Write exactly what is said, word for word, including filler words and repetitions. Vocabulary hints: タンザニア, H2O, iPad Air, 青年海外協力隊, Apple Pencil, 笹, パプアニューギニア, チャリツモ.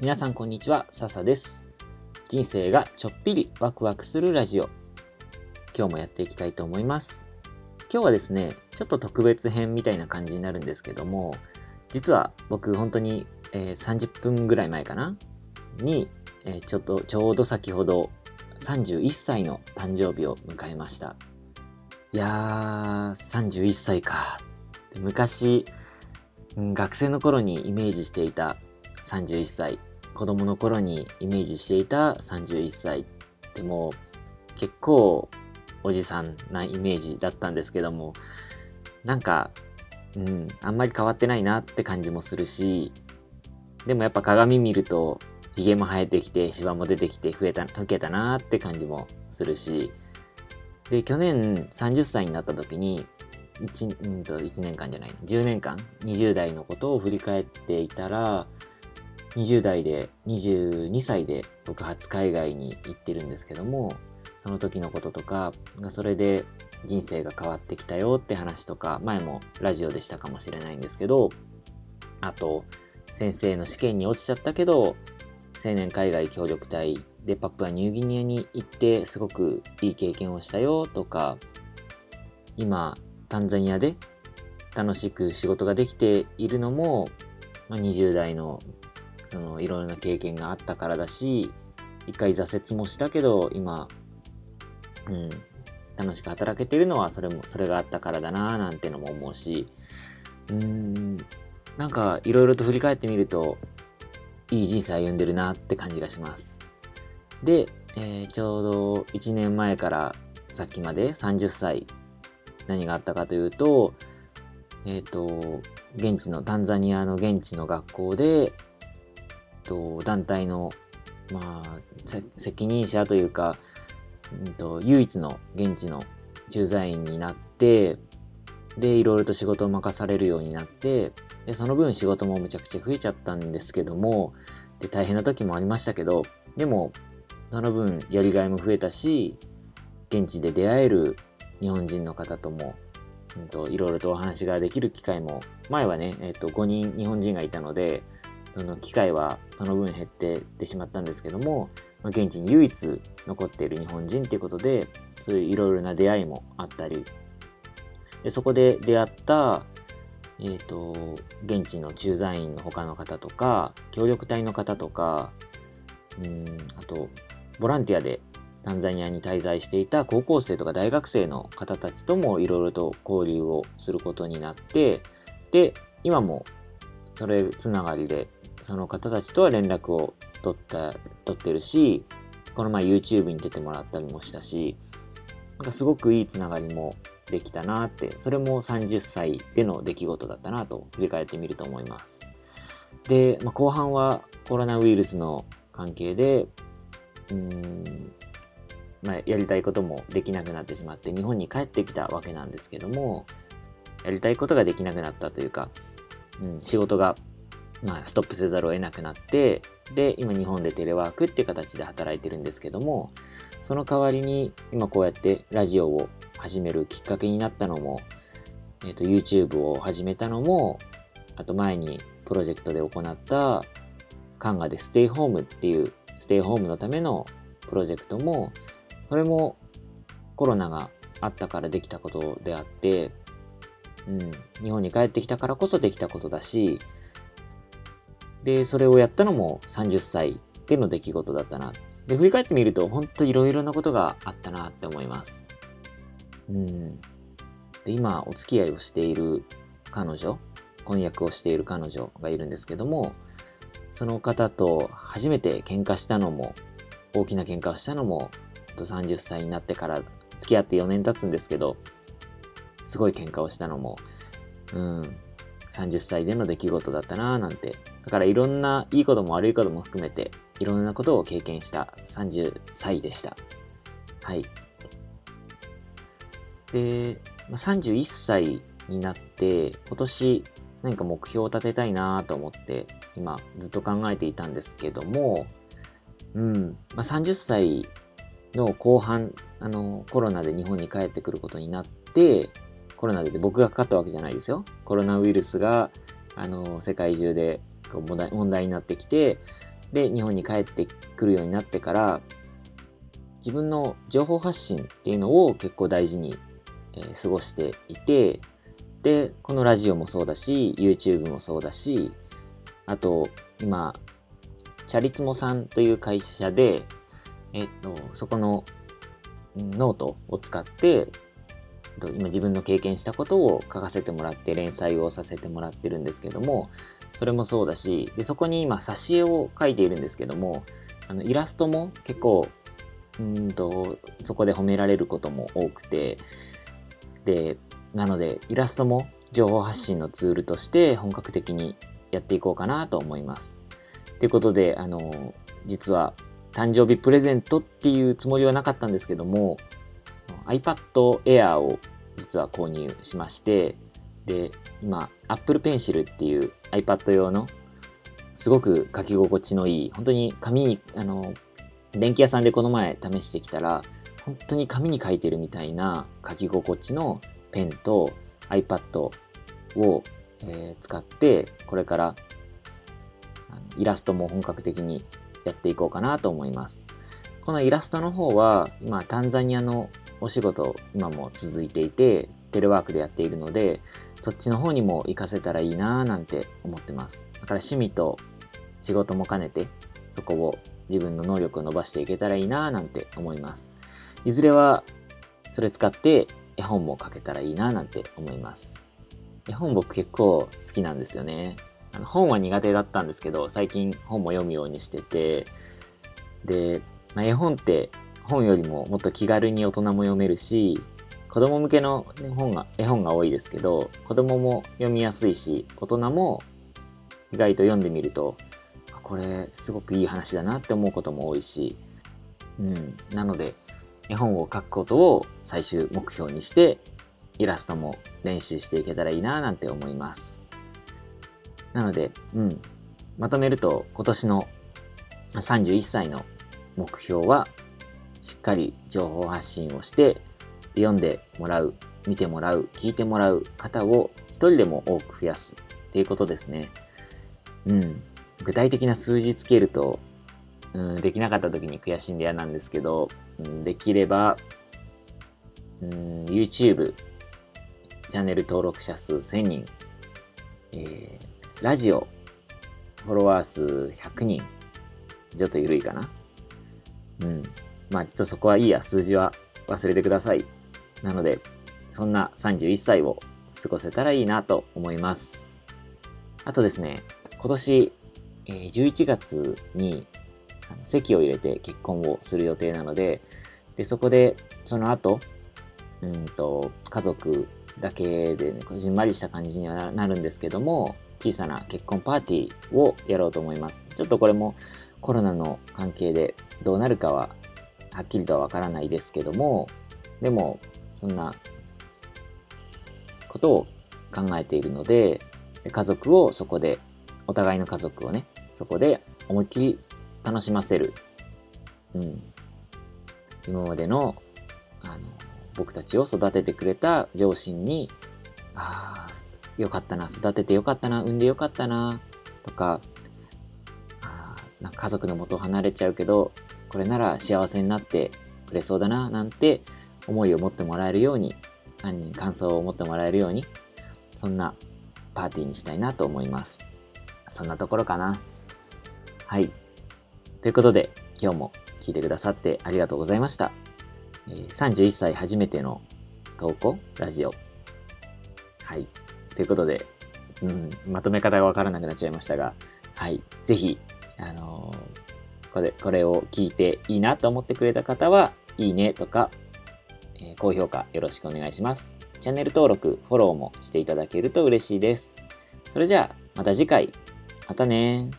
皆さんこんにちは、笹です。人生がちょっぴりワクワクするラジオ、今日もやっていきたいと思います。今日はですね、ちょっと特別編みたいな感じになるんですけども、実は僕本当に、えー、さんじゅっぷんぐらい前かなに、えー、ちょっとちょうど先ほどさんじゅういっさいの誕生日を迎えました。いやー、さんじゅういっさいか。昔、学生の頃にイメージしていたさんじゅういっさい、子供の頃にイメージしていたさんじゅういっさいってもう結構おじさんなイメージだったんですけども、なんか、うん、あんまり変わってないなって感じもするし、でもやっぱ鏡見るとひげも生えてきて、シワも出てきて、増えた、老けたなーって感じもするし、で、去年さんじゅっさいになった時に、1, うんと1年間じゃないな、じゅうねんかん、にじゅう代のことを振り返っていたら、にじゅう代で、にじゅうにさいで僕初海外に行ってるんですけども、その時のこととか、それで人生が変わってきたよって話とか、前もラジオでしたかもしれないんですけど、あと、先生の試験に落ちちゃったけど、青年海外協力隊でパプアニューギニアに行ってすごくいい経験をしたよとか、今タンザニアで楽しく仕事ができているのも、まあ、にじゅう代のそのいろいろな経験があったからだし、一回挫折もしたけど今、うん、楽しく働けているのはそれもそれがあったからだななんてのも思うし、うーん、なんかいろいろと振り返ってみるといい人生歩んでるなって感じがします。で、えー、ちょうどいちねんまえからさっきまでさんじゅっさい、何があったかというと、えっと、現地のタンザニアの現地の学校で、えっと、団体の、まあ、責任者というか、えっと、唯一の現地の駐在員になって、で、いろいろと仕事を任されるようになって、でその分仕事もむちゃくちゃ増えちゃったんですけども、で大変な時もありましたけど、でもその分やりがいも増えたし、現地で出会える日本人の方とも、うん、といろいろとお話ができる機会も、前はね、えー、とごにん日本人がいたので、その機会はその分減ってってしまったんですけども、現地に唯一残っている日本人ということで、そういういろいろな出会いもあったり、でそこで出会ったえっと、現地の駐在員の他の方とか、協力隊の方とか、うーん、あと、ボランティアでタンザニアに滞在していた高校生とか大学生の方たちともいろいろと交流をすることになって、で、今もそれつながりで、その方たちとは連絡を取った、取ってるし、この前 YouTube に出てもらったりもしたし、なんかすごくいいつながりもできたなって、それもさんじゅっさいでの出来事だったなと振り返ってみると思います。で、まあ、後半はコロナウイルスの関係でうーん、まあ、やりたいこともできなくなってしまって日本に帰ってきたわけなんですけども、やりたいことができなくなったというか、うん、仕事が、まあ、ストップせざるを得なくなって、で今日本でテレワークって形で働いてるんですけども、その代わりに今こうやってラジオを始めるきっかけになったのも、えっと、YouTube を始めたのも、あと前にプロジェクトで行ったカンガでステイホームっていうステイホームのためのプロジェクトも、それもコロナがあったからできたことであって、うん、日本に帰ってきたからこそできたことだし、で、それをやったのもさんじゅっさいでの出来事だったな。で、振り返ってみると本当いろいろなことがあったなって思います。うん、で今お付き合いをしている彼女、婚約をしている彼女がいるんですけども、その方と初めて喧嘩したのも、大きな喧嘩をしたのもさんじゅっさいになってから、付き合ってよねん経つんですけど、すごい喧嘩をしたのも、うん、さんじゅっさいでの出来事だったなぁなんて。だからいろんないいことも悪いことも含めていろんなことを経験したさんじゅっさいでした。はい。で、さんじゅういっさいになって今年何か目標を立てたいなと思って今ずっと考えていたんですけども、うん、まあ、さんじゅっさいの後半、あのコロナで日本に帰ってくることになって、コロナで僕がかかったわけじゃないですよ。コロナウイルスがあの世界中でこう問題になってきて、で日本に帰ってくるようになってから、自分の情報発信っていうのを結構大事に、えー、過ごしていて、でこのラジオもそうだし YouTube もそうだし、あと今チャリツモさんという会社で、えっと、そこのノートを使って今自分の経験したことを書かせてもらって連載をさせてもらってるんですけども、それもそうだし、でそこに今挿絵を描いているんですけども、あのイラストも結構うんとそこで褒められることも多くて、でなのでイラストも情報発信のツールとして本格的にやっていこうかなと思います。ということで、あの実は誕生日プレゼントっていうつもりはなかったんですけども、iPad Air を実は購入しまして、で今 Apple Pencil っていう iPad 用のすごく書き心地のいい、本当に紙にあの電気屋さんでこの前試してきたら本当に紙に書いてるみたいな書き心地のペンと iPad を、えー、使って、これからあのイラストも本格的にやっていこうかなと思います。このイラストの方は今タンザニアのお仕事今も続いていてテレワークでやっているので、そっちの方にも活かせたらいいななんて思ってます。だから趣味と仕事も兼ねてそこを自分の能力を伸ばしていけたらいいななんて思います。いずれはそれ使って絵本も書けたらいいななんて思います。絵本僕結構好きなんですよね。あの本は苦手だったんですけど、最近本も読むようにしてて、で、まあ、絵本って本よりももっと気軽に大人も読めるし、子供向けの本が絵本が多いですけど、子供も読みやすいし、大人も意外と読んでみるとこれすごくいい話だなって思うことも多いし、うん、なので絵本を書くことを最終目標にしてイラストも練習していけたらいいななんて思います。なので、うん、まとめると今年のさんじゅういっさいの目標はしっかり情報発信をして読んでもらう、見てもらう、聞いてもらう方を一人でも多く増やすっていうことですね。うん、具体的な数字つけると、うん、できなかった時に悔しいんで嫌なんですけど、うん、できれば、うん、YouTube チャンネル登録者数せんにん、えー、ラジオフォロワー数ひゃくにん、ちょっと緩いかな。うん、まあちょっとそこはいいや、数字は忘れてください。なのでそんなさんじゅういっさいを過ごせたらいいなと思います。あとですね、今年じゅういちがつに籍を入れて結婚をする予定なので、でそこでその後うんと家族だけで、ね、こじんまりした感じにはなるんですけども、小さな結婚パーティーをやろうと思います。ちょっとこれもコロナの関係でどうなるかははっきりとはわからないですけども、でもそんなことを考えているので、家族をそこで、お互いの家族をね、そこで思いっきり楽しませる、うん、今までの、あの僕たちを育ててくれた両親に、ああよかったな、育ててよかったな、産んでよかったなとか、あなんか家族の元を離れちゃうけどこれなら幸せになってくれそうだななんて思いを持ってもらえるように、犯人感想を持ってもらえるように、そんなパーティーにしたいなと思います。そんなところかな。はい、ということで今日も聞いてくださってありがとうございました。さんじゅういっさい初めての投稿ラジオ、はい、ということで、うん、まとめ方がわからなくなっちゃいましたが、はい、ぜひあのーこれ、これを聞いていいなと思ってくれた方はいいねとか、えー、高評価よろしくお願いします。チャンネル登録フォローもしていただけると嬉しいです。それじゃあまた次回、またね。